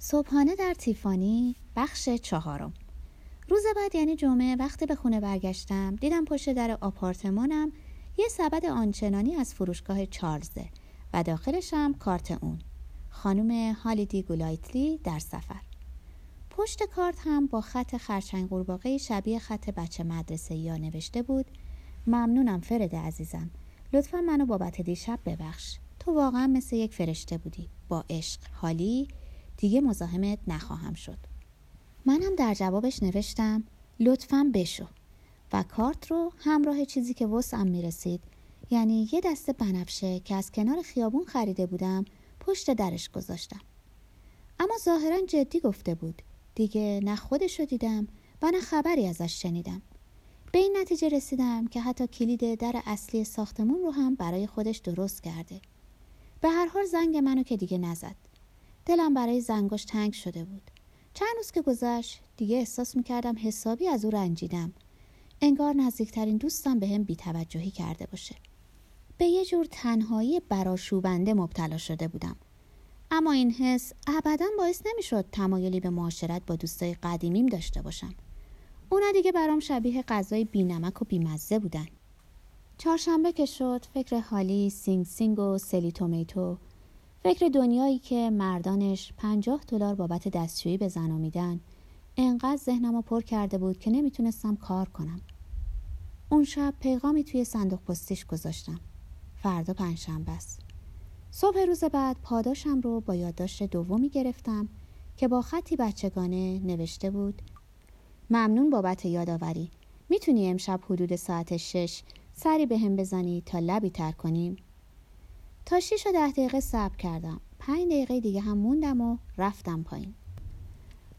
صبحانه در تیفانی بخش 4. روز بعد یعنی جمعه وقتی به خونه برگشتم دیدم پشت در آپارتمانم یه سبد آنچنانی از فروشگاه چارلزه و داخلش هم کارت اون خانم هالی دی گولایتلی در سفر. پشت کارت هم با خط خرچنگ قورباغه‌ای شبیه خط بچه مدرسه یا نوشته بود: ممنونم فرد عزیزم، لطفا منو بابت دیشب ببخش، تو واقعا مثل یک فرشته بودی، با عشق هالی، دیگه مزاحمت نخواهم شد. منم در جوابش نوشتم لطفاً بشو و کارت رو همراه چیزی که وسعم میرسید، یعنی یه دسته بنفشه که از کنار خیابون خریده بودم، پشت درش گذاشتم. اما ظاهراً جدی گفته بود، دیگه نه خودشو دیدم و نه خبری ازش شنیدم. به این نتیجه رسیدم که حتی کلید در اصلی ساختمون رو هم برای خودش درست کرده. به هر حال زنگ منو که دیگه نزد. دلم برای زنگاش تنگ شده بود. چند روز که گذشت دیگه احساس میکردم حسابی از او رنجیدم. انگار نزدیکترین دوستم به هم بی‌توجهی کرده باشه. به یه جور تنهایی براشوبنده مبتلا شده بودم. اما این حس ابداً باعث نمیشد تمایلی به معاشرت با دوستای قدیمیم داشته باشم. اونا دیگه برام شبیه غذای بی‌نمک و بی‌مزه بودن. چهارشنبه که شد فکر هالی، سینگ سینگ و سلی تومیتو، فکر دنیایی که مردانش $50 بابت دستشویی به زنا میدن، انقدر ذهنمو پر کرده بود که نمیتونستم کار کنم. اون شب پیغامی توی صندوق پستیش گذاشتم. فردا پنجشنبه است. صبح روز بعد پاداشم رو با یادداشت دومی گرفتم که با خطی بچگانه نوشته بود: ممنون بابت یادآوری. میتونی امشب حدود ساعت 6 سری بهم بزنی تا لبی تر کنیم؟ تا 6 و 10 دقیقه صبر کردم. 5 دقیقه دیگه هم موندم و رفتم پایین.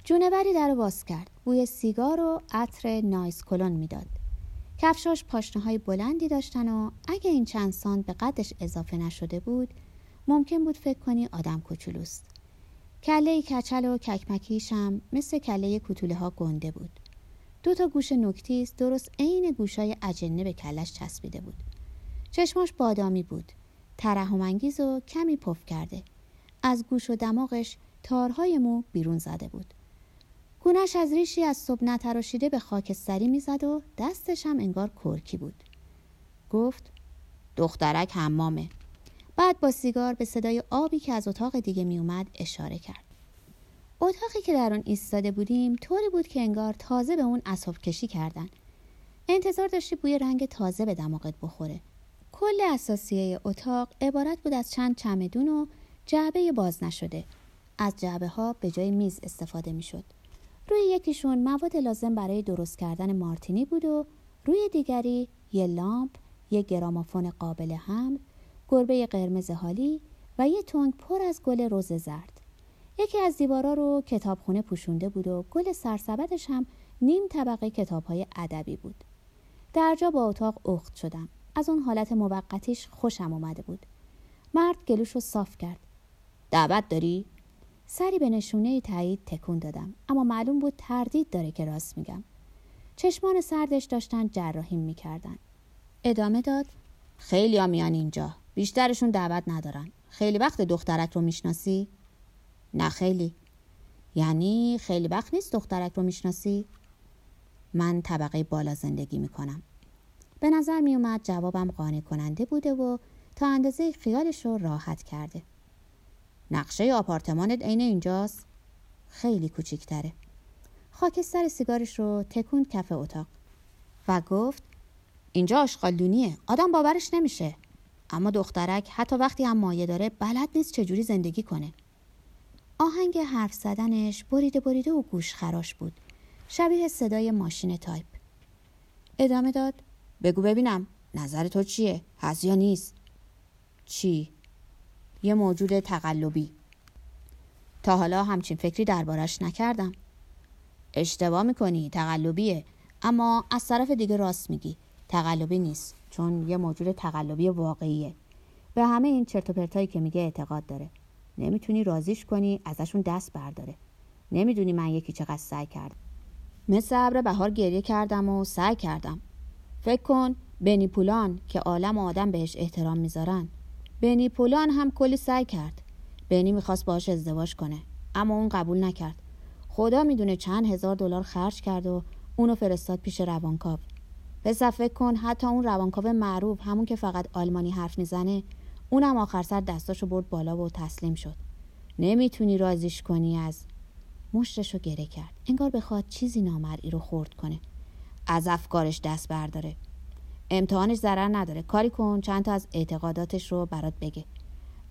جونوری در رو باز کرد. بوی سیگار و عطر نایس کلون میداد. کفشاش پاشنه‌های بلندی داشتن و اگه این چند سانت به قدش اضافه نشده بود، ممکن بود فکر کنی آدم کوچولوست. کله کچل و ککمکیش هم مثل کله کوتوله ها گنده بود. 2 تا گوش نوکتیز درست عین گوشای اجنه به کلش چسبیده بود. چشماش بادامی بود، ترحم انگیز و کمی پف کرده. از گوش و دماغش تارهای مو بیرون زده بود. گونه‌اش از ریشی از صبح نتراشیده به خاکستری میزد و دستش هم انگار کرکی بود. گفت: دخترک حمامه. بعد با سیگار به صدای آبی که از اتاق دیگه می اومد اشاره کرد. اتاقی که در اون ایستاده بودیم طوری بود که انگار تازه به اون عصب کشی کردن. انتظار داشتی بوی رنگ تازه به دماغت بخوره. کل اساسیه اتاق عبارت بود از چند چمدون و جعبه باز نشده. از جعبه ها به جای میز استفاده می شد. روی یکیشون مواد لازم برای درست کردن مارتینی بود و روی دیگری یه لامپ، یه گرامافون قابل حمل، گربه قرمز هالی و یه تنگ پر از گل رز زرد. یکی از دیوارا رو کتابخونه پوشونده بود و گل سرسبدش هم نیم طبقه کتاب‌های ادبی بود. در جا با اتاق اخت شدم. از اون حالت موقتیش خوشم اومده بود. مرد گلوش رو صاف کرد. دعوت داری؟ سری به نشونه تایید تکون دادم، اما معلوم بود تردید داره که راست میگم. چشمان سردش داشتن جراحیم میکردن. ادامه داد: خیلی ها میان اینجا، بیشترشون دعوت ندارن. خیلی وقت دخترک رو میشناسی؟ نه خیلی. یعنی خیلی وقت نیست دخترک رو میشناسی؟ من طبقه بالا زندگی میکنم. به نظر می اومد جوابم قانع کننده بوده و تا اندازه خیالش رو راحت کرده. نقشه آپارتمانت عین اینجاست؟ خیلی کوچیک‌تره. خاکستر سیگارش رو تکوند کف اتاق و گفت: اینجا آشغالدونیه، آدم باورش نمیشه. اما دخترک حتی وقتی هم مایه داره بلد نیست چجوری زندگی کنه. آهنگ حرف زدنش بریده و گوش خراش بود، شبیه صدای ماشین تایپ. ادامه داد: بگو ببینم، نظر تو چیه؟ هست یا نیست؟ چی؟ یه موجود تقلبی. تا حالا همچین فکری دربارش نکردم. اشتباه میکنی، تقلبیه. اما از طرف دیگه راست میگی، تقلبی نیست، چون یه موجود تقلبی واقعیه. به همه این چرت و پرتایی که میگه اعتقاد داره. نمیتونی راضیش کنی، ازشون دست برداره. نمیدونی من یکی چقدر سعی کردم. مثل ابر بهار گریه کردم و سعی کردم. فکر کن بنی پولان که عالم و آدم بهش احترام میذارن. بنی پولان هم کلی سعی کرد. بنی میخواست باهاش ازدواج کنه، اما اون قبول نکرد. خدا میدونه چند هزار دلار خرج کرد و اونو فرستاد پیش روانکاو. بذار فکر کن حتی اون روانکاو معروف، همون که فقط آلمانی حرف میزنه، اونم آخر سر دستاشو برد بالا و تسلیم شد. نمیتونی رازیش کنی. از مشتشو گره کرد، انگار بخواد چیزی نامرئی رو خورد کنه، از افکارش دست برداره. امتحانش ضرر نداره، کاری کن چند تا از اعتقاداتش رو برات بگه.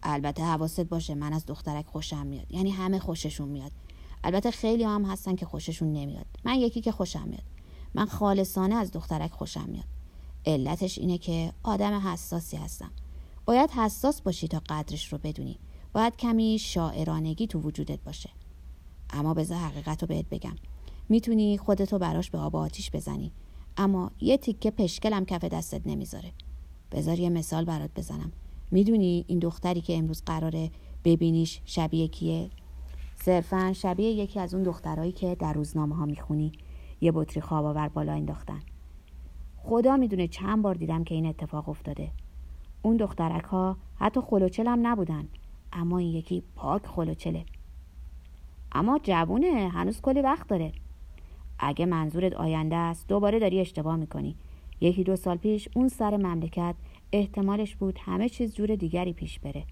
البته حواست باشه، من از دخترک خوشم میاد، یعنی همه خوششون میاد. البته خیلی هم هستن که خوششون نمیاد. من یکی که خوشم میاد. من خالصانه از دخترک خوشم میاد. علتش اینه که آدم حساسی هستم. باید حساس باشی تا قدرش رو بدونی. باید کمی شاعرانگی تو وجودت باشه. اما بذار حقیقت رو بهت بگم. میتونی خودتو براش به آب و آتیش بزنی، اما یه تیکه پشکلم کف دستت نمیذاره. بذار یه مثال برات بزنم. میدونی این دختری که امروز قراره ببینیش شبیه کیه؟ صرفاً شبیه یکی از اون دخترایی که در روزنامه ها میخونی یه بطری خواب آور بالا انداختن. خدا میدونه چند بار دیدم که این اتفاق افتاده. اون دخترک ها حتی خلوچل هم نبودن، اما این یکی پاک خلوچله. اما جوونه، هنوز کلی وقت داره. اگه منظورت آینده است، دوباره داری اشتباه میکنی. 1-2 سال پیش اون سر مملکت احتمالش بود همه چیز جور دیگری پیش بره.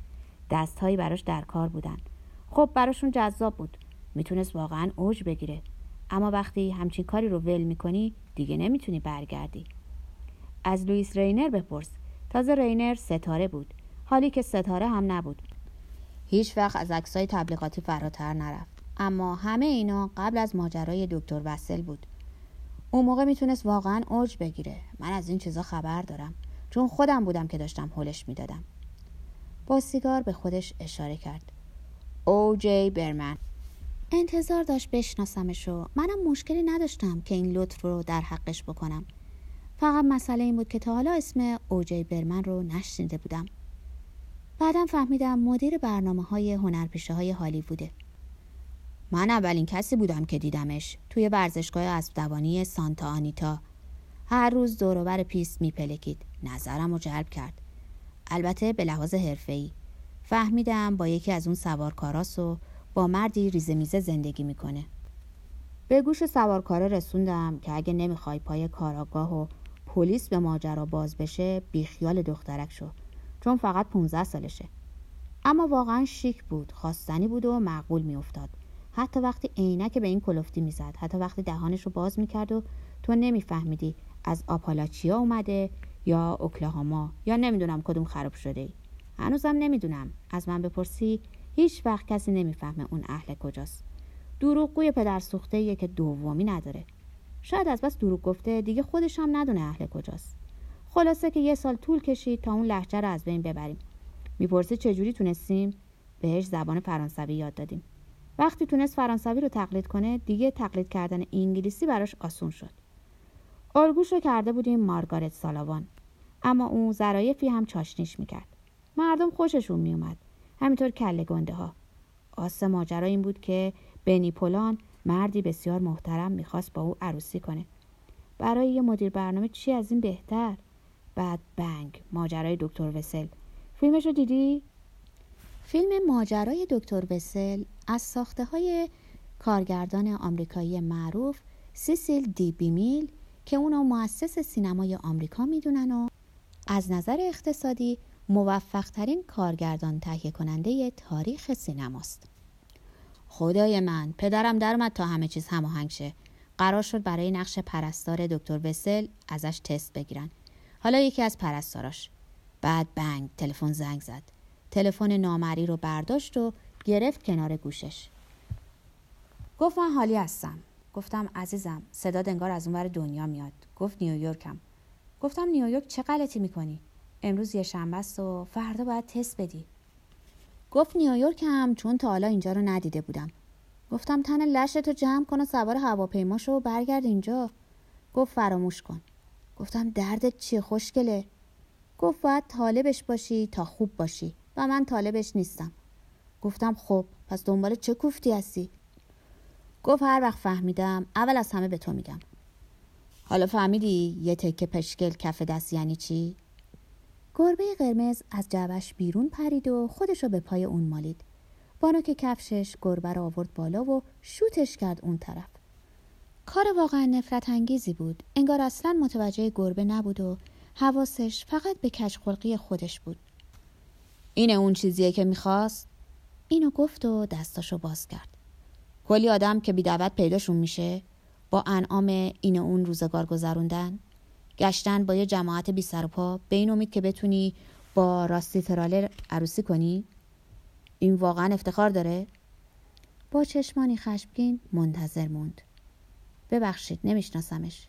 دستهایی براش در کار بودن. خب براشون جذاب بود، میتونست واقعا اوج بگیره. اما وقتی همچین کاری رو ول میکنی، دیگه نمیتونی برگردی. از لوئیس رینر بپرس. تازه رینر ستاره بود، حالی که ستاره هم نبود. هیچ وقت از عکسای تبلیغاتی فراتر نرفت. اما همه اینا قبل از ماجرای دکتر وسل بود. اون موقع میتونست واقعا اوج بگیره. من از این چیزا خبر دارم، چون خودم بودم که داشتم هولش میدادم. با سیگار به خودش اشاره کرد. O.J. برمن. انتظار داشت بشناسمشو. منم مشکلی نداشتم که این لطف رو در حقش بکنم. فقط مسئله این بود که تا حالا اسم O.J. برمن رو نشنیده بودم. بعدم فهمیدم مدیر برنامه‌های هنرپیشه‌های هالیووده. من اولین کسی بودم که دیدمش توی ورزشگاه اسب‌دوانی سانتا آنیتا. هر روز دور و بر پیست میپلکید. نظرم رو جلب کرد، البته به لحاظ حرفه‌ای. فهمیدم با یکی از اون سوارکاراست و با مردی ریزمیزه زندگی میکنه. به گوش سوارکارا رسوندم که اگه نمیخوای پای کاراگاه و پلیس به ماجرا باز بشه، بیخیال دخترک شو، چون فقط 15 سالشه. اما واقعا شیک بود، خواستنی بود و معقول میافتاد. حتی وقتی عینک به این کلفتی میزد، حتی وقتی دهانش رو باز میکرد و تو نمیفهمیدی از آپالاچیا اومده یا اوکلاهاما یا نمیدونم کدوم خراب شده ای. هنوزم نمیدونم. از من بپرسی هیچ وقت کسی نمیفهمه اون اهل کجاست. دروغگوی پدر سوخته یه که دومی نداره. شاید از بس دروغ گفته دیگه خودش هم ندونه اهل کجاست. خلاصه که 1 سال طول کشید تا اون لهجه رو از بین ببریم. میپرسی چجوری تونستیم؟ بهش زبان فرانسوی یاد دادیم. وقتی تونست فرانسوی رو تقلید کنه، دیگه تقلید کردن انگلیسی براش آسون شد. الگوشو کرده بودیم مارگارت سالاوان، اما اون ظرایفی هم چاشنیش میکرد. مردم خوششون میومد، همینطور کله گنده ها. آسه ماجرا این بود که بنی پولان، مردی بسیار محترم، میخواست با او عروسی کنه. برای یه مدیر برنامه چی از این بهتر؟ بعد بنگ ماجرای دکتر وسل. فیلمشو دیدی؟ فیلم ماجرای دکتر وسل از ساخته های کارگردان آمریکایی معروف سیسیل دی بیمیل که اونو مؤسس سینمای آمریکا میدونن و از نظر اقتصادی موفق ترین کارگردان تهیه کننده تاریخ سینماست. خدای من، پدرم درمد تا همه چیز هماهنگ شه. قرار شد برای نقش پرستار دکتر وسل ازش تست بگیرن. حالا یکی از پرستاراش. بعد بنگ تلفن زنگ زد. تلفن نامری رو برداشت و گرفت کنار گوشش. گفت من حالی هستم. گفتم عزیزم، صداد انگار از اونور دنیا میاد. گفت نیویورکم. گفتم نیویورک چه غلطی میکنی؟ امروز یه شنبه است و فردا باید تست بدی. گفت نیویورک هم، چون تا حالا اینجا رو ندیده بودم. گفتم تن لشتو جمع کن و سوار هواپیما شو و برگرد اینجا. گفت فراموش کن. گفتم دردت چیه خوشگله؟ گفت باید طالبش باشی تا خوب باشی و من طالبش نیستم. گفتم خب پس دنبال چه کوفتی هستی؟ گفت هر وقت فهمیدم اول از همه به تو میگم. حالا فهمیدی یه تکه پشکل کف دست یعنی چی؟ گربه قرمز از جعبش بیرون پرید و خودش رو به پای اون مالید. با نوک کفشش گربه را آورد بالا و شوتش کرد اون طرف. کار واقعا نفرت انگیزی بود. انگار اصلا متوجه گربه نبود و حواسش فقط به کجخلقی خودش بود. اینه اون چیزیه که میخواست؟ اینو گفت و دستاشو باز کرد. کلی آدم که بی دعوت پیداشون میشه با انعام اینه اون روزگار گذروندن، گشتن با یه جماعت بی سر و پا به این امید که بتونی با راستی ترالر عروسی کنی. این واقعا افتخار داره؟ با چشمانی خشمگین منتظر موند. ببخشید نمیشناسمش.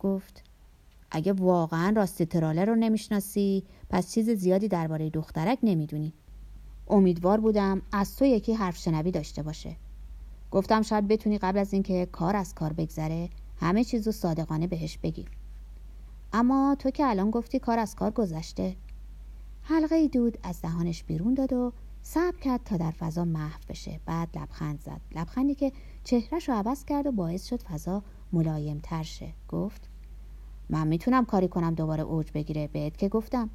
گفت اگه واقعا راستی ترالر رو نمیشناسی پس چیز زیادی درباره دخترک نمیدونی. امیدوار بودم از تو یکی حرف شنوی داشته باشه. گفتم شاید بتونی قبل از اینکه کار از کار بگذره همه چیزو صادقانه بهش بگی. اما تو که الان گفتی کار از کار گذشته. حلقه دود از دهانش بیرون داد و صبر کرد تا در فضا محو بشه. بعد لبخند زد، لبخندی که چهرهش رو عوض کرد و باعث شد فضا ملایم تر شه. گفت من میتونم کاری کنم دوباره اوج بگیره، بهت که گفتم.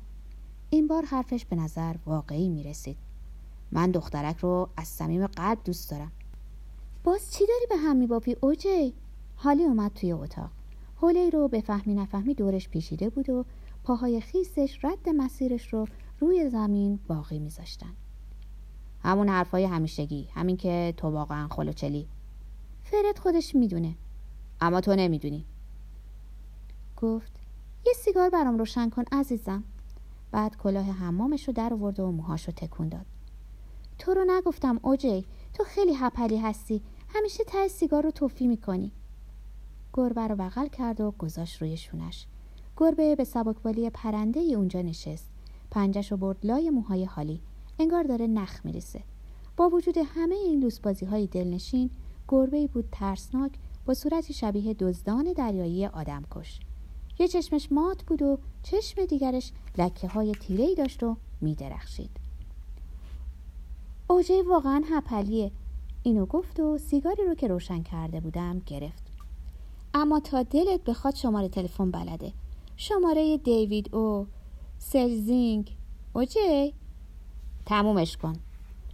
این بار حرفش به نظر واقعی میرسید. من دخترک رو از صمیم قلب دوست دارم. باز چی داری به هم میبافی اوجی؟ حالی اومد توی اتاق. حالی رو به فهمی نفهمی دورش پیچیده بود و پاهای خیسش رد مسیرش رو روی زمین باقی میذاشتن. همون حرفای همیشگی، همین که تو واقعا خلوچلی. فرد خودش میدونه اما تو نمیدونی. گفت یه سیگار برام روشن کن عزیزم. بعد کلاه حمامش رو در آورد و موهاش رو تکون داد. تو رو نگفتم اوجی، تو خیلی هپلی هستی، همیشه ته سیگار رو توفی میکنی. گربه رو بغل کرد و گذاشت روی شونش. گربه به سبکبالی پرنده‌ای اونجا نشست. پنجه‌شو برد لای موهای حالی. انگار داره نخ می‌ریسه. با وجود همه این لوس‌بازی‌های دلنشین، گربه‌ای بود ترسناک با صورتی شبیه دزدان دریایی آدمکش. یه چشمش مات بود و چشم دیگرش لکه‌های تیره‌ای داشت و می‌درخشید. اوجه واقعاً هپلیه. اینو گفت و سیگاری رو که روشن کرده بودم گرفت. اما تا دلت بخواد شماره تلفن بلده. شماره دیوید او سلزینگ. اوجه تمومش کن.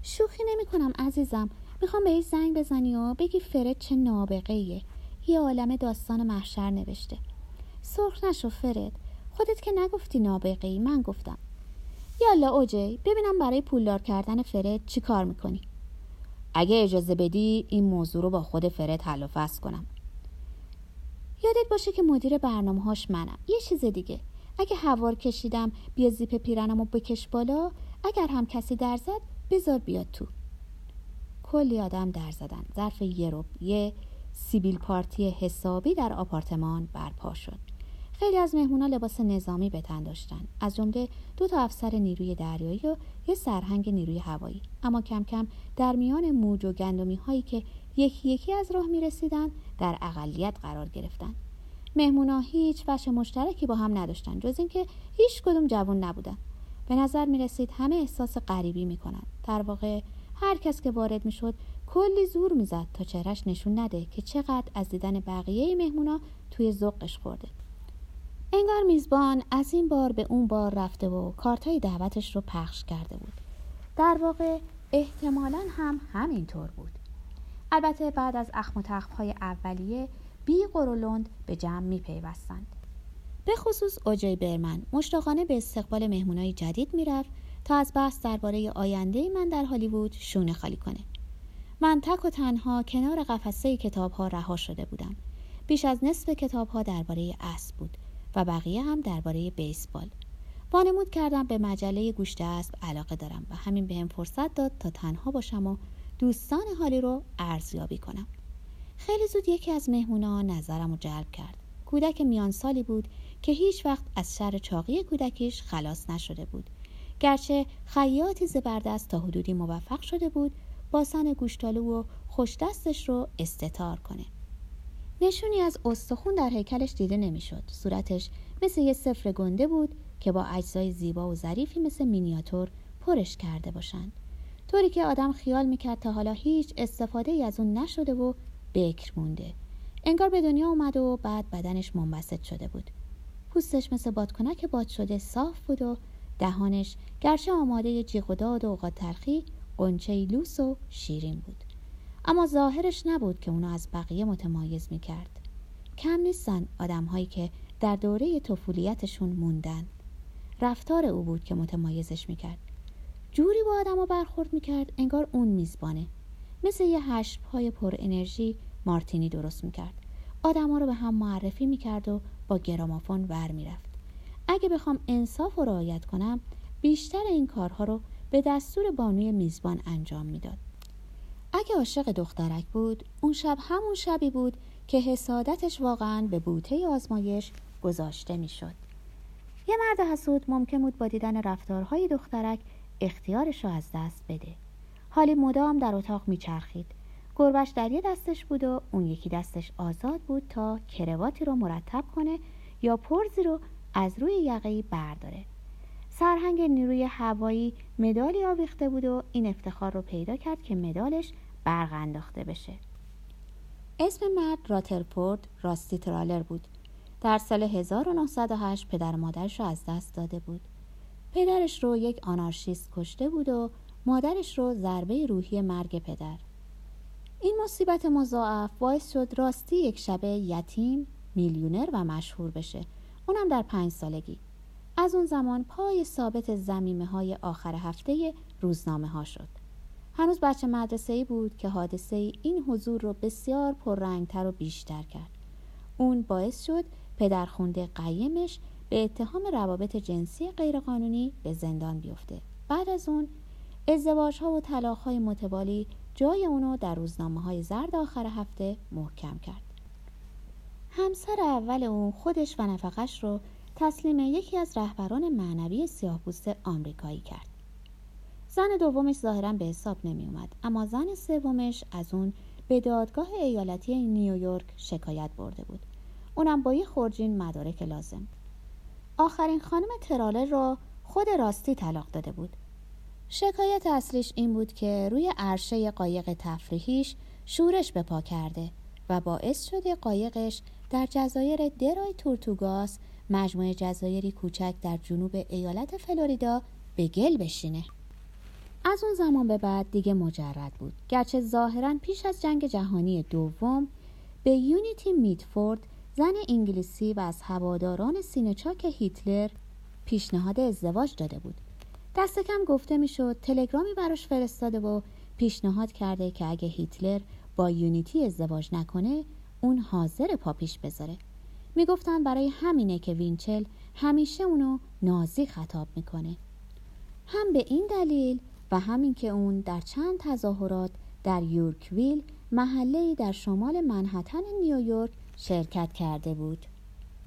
شوخی نمی کنم عزیزم. میخوام به یه زنگ بزنی و بگی فرد چه نابغه‌ایه. یه عالم داستان محشر نوشته. سرخ نشو فرد، خودت که نگفتی نابغه‌ای، من گفتم. یالا اوجه ببینم برای پولدار کردن فرد چی کار میکنی. اگه اجازه بدی این موضوع رو با خود فرد حل و فصل کنم. یادت باشه که مدیر برنامه‌هاش منم. یه چیز دیگه، اگه هوار کشیدم بیا زیپ پیرنمو بکش بالا، اگر هم کسی در زد بذار بیاد تو. کلی آدم در زدن. ظرف یه ربع یه سیبیل پارتی حسابی در آپارتمان برپا شد. خیلی از مهمونا لباس نظامی به تن داشتن، از جمله 2 افسر نیروی دریایی و یه سرهنگ نیروی هوایی. اما کم کم در میان موج و گندمی‌هایی که یکی یکی از راه می‌رسیدن در اقلیت قرار گرفتن. مهمونا هیچ وجه مشترکی با هم نداشتن جز اینکه هیچ کدوم جوان نبودن. به نظر می‌رسید همه احساس غریبی می‌کنن. در واقع هر کس که وارد می‌شد کلی زور می‌زد تا چهرهش نشون نده که چقدر از دیدن بقیه مهمونا توی ذوقش خورده. انگار میزبان از این بار به اون بار رفته و کارتای دعوتش رو پخش کرده بود. در واقع احتمالاً هم همینطور بود. البته بعد از اخم و تخم‌های اولیه بی قرولند به جمع میپیوستند. به خصوص اوجی برمن مشتاقانه به استقبال مهمونای جدید میرفت تا از بحث درباره آینده من در هالیوود شونه خالی کنه. من تک و تنها کنار قفسه کتاب‌ها رها شده بودم. بیش از نصف کتاب‌ها درباره اسب بود و بقیه هم درباره بیسبال. وانمود کردم به مجله گوشت اسب علاقه دارم و همین بهم فرصت داد تا تنها باشم و دوستان حالی رو ارزیابی کنم. خیلی زود یکی از مهمونا نظرم رو جلب کرد. کودک میان سالی بود که هیچ وقت از شر چاقی کودکیش خلاص نشده بود. گرچه خیاطی زبردست تا حدودی موفق شده بود باسن گوشتالو و خوش دستش رو استتار کنه. نشونی از استخون در هیکلش دیده نمیشد. صورتش مثل یه صفر گنده بود که با اجزای زیبا و ظریفی مثل مینیاتور پرش کرده باشند، طوری که آدم خیال میکرد تا حالا هیچ استفاده ای از اون نشده و بکر مونده. انگار به دنیا اومد و بعد بدنش منبسط شده بود. پوستش مثل بادکنک باد شده صاف بود و دهانش گرچه آماده جیغ و داد و اوقات تلخی غنچه‌ای لوس و شیرین بود، اما ظاهرش نبود که اونو از بقیه متمایز میکرد. کم نیستن آدم هایی که در دوره طفولیتشون موندن. رفتار او بود که متمایزش میکرد. جوری با آدم ها برخورد میکرد انگار اون میزبانه. مثل یه حشب های پر انرژی مارتینی درست میکرد. آدم ها رو به هم معرفی میکرد و با گرامافون ور میرفت. اگه بخوام انصاف رو رعایت کنم بیشتر این کارها رو به دستور بانوی میزبان انجام میداد. اگه عاشق دخترک بود، اون شب همون شبی بود که حسادتش واقعاً به بوته آزمایش گذاشته میشد. یه مرد حسود ممکن بود با دیدن رفتارهای دخترک اختیارش رو از دست بده. حالی مدام در اتاق میچرخید. گربش در یه دستش بود و اون یکی دستش آزاد بود تا کرواتی رو مرتب کنه یا پرزی رو از روی یقه‌ای برداره. سرهنگ نیروی هوایی مدالی آویخته بود و این افتخار رو پیدا کرد که مدالش برق انداخته بشه. اسم مرد راترفورد راستی ترالر بود. در سال 1908 پدر مادرش رو از دست داده بود. پدرش رو یک آنارشیست کشته بود و مادرش رو ضربه روحی مرگ پدر. این مصیبت مضاعف باعث شد راستی یک شبه یتیم، میلیونر و مشهور بشه. اونم در 5 سالگی. از اون زمان پای ثابت ضمیمه‌های آخر هفته روزنامه‌ها شد. هنوز بچه مدرسه‌ای بود که حادثه این حضور رو بسیار پررنگتر و بیشتر کرد. اون باعث شد پدرخوانده قیمش به اتهام روابط جنسی غیرقانونی به زندان بیفته. بعد از اون ازدواج‌ها و طلاق‌های متوالی جای اونو در روزنامه‌های زرد آخر هفته محکم کرد. همسر اول اون خودش و نفقش رو تسلیم یکی از رهبران معنوی سیاه‌پوست آمریکایی کرد. زن دومش ظاهراً به حساب نمی اومد، اما زن سومش از اون به دادگاه ایالتی نیویورک شکایت برده بود. اونم با یه خورجین مدارک لازم. آخرین خانم ترالر را خود راستی طلاق داده بود. شکایت اصلیش این بود که روی عرشه قایق تفریحیش شورش به پا کرده و باعث شده قایقش در جزایر درای تورتوگاس، مجموعه جزایری کوچک در جنوب ایالت فلوریدا، به گل بشینه. از اون زمان به بعد دیگه مجرد بود، گرچه ظاهراً پیش از جنگ جهانی دوم به یونیتی میتفورد، زن انگلیسی و از هواداران سینه‌چاک هیتلر، پیشنهاد ازدواج داده بود. دست کم گفته میشد تلگرامی براش فرستاده و پیشنهاد کرده که اگه هیتلر با یونیتی ازدواج نکنه اون حاضر پا پیش بذاره. میگفتن برای همینه که وینچل همیشه اونو نازی خطاب میکنه، هم به این دلیل و همین که اون در چند تظاهرات در یورکویل، محله‌ای در شمال منهتن نیویورک، شرکت کرده بود.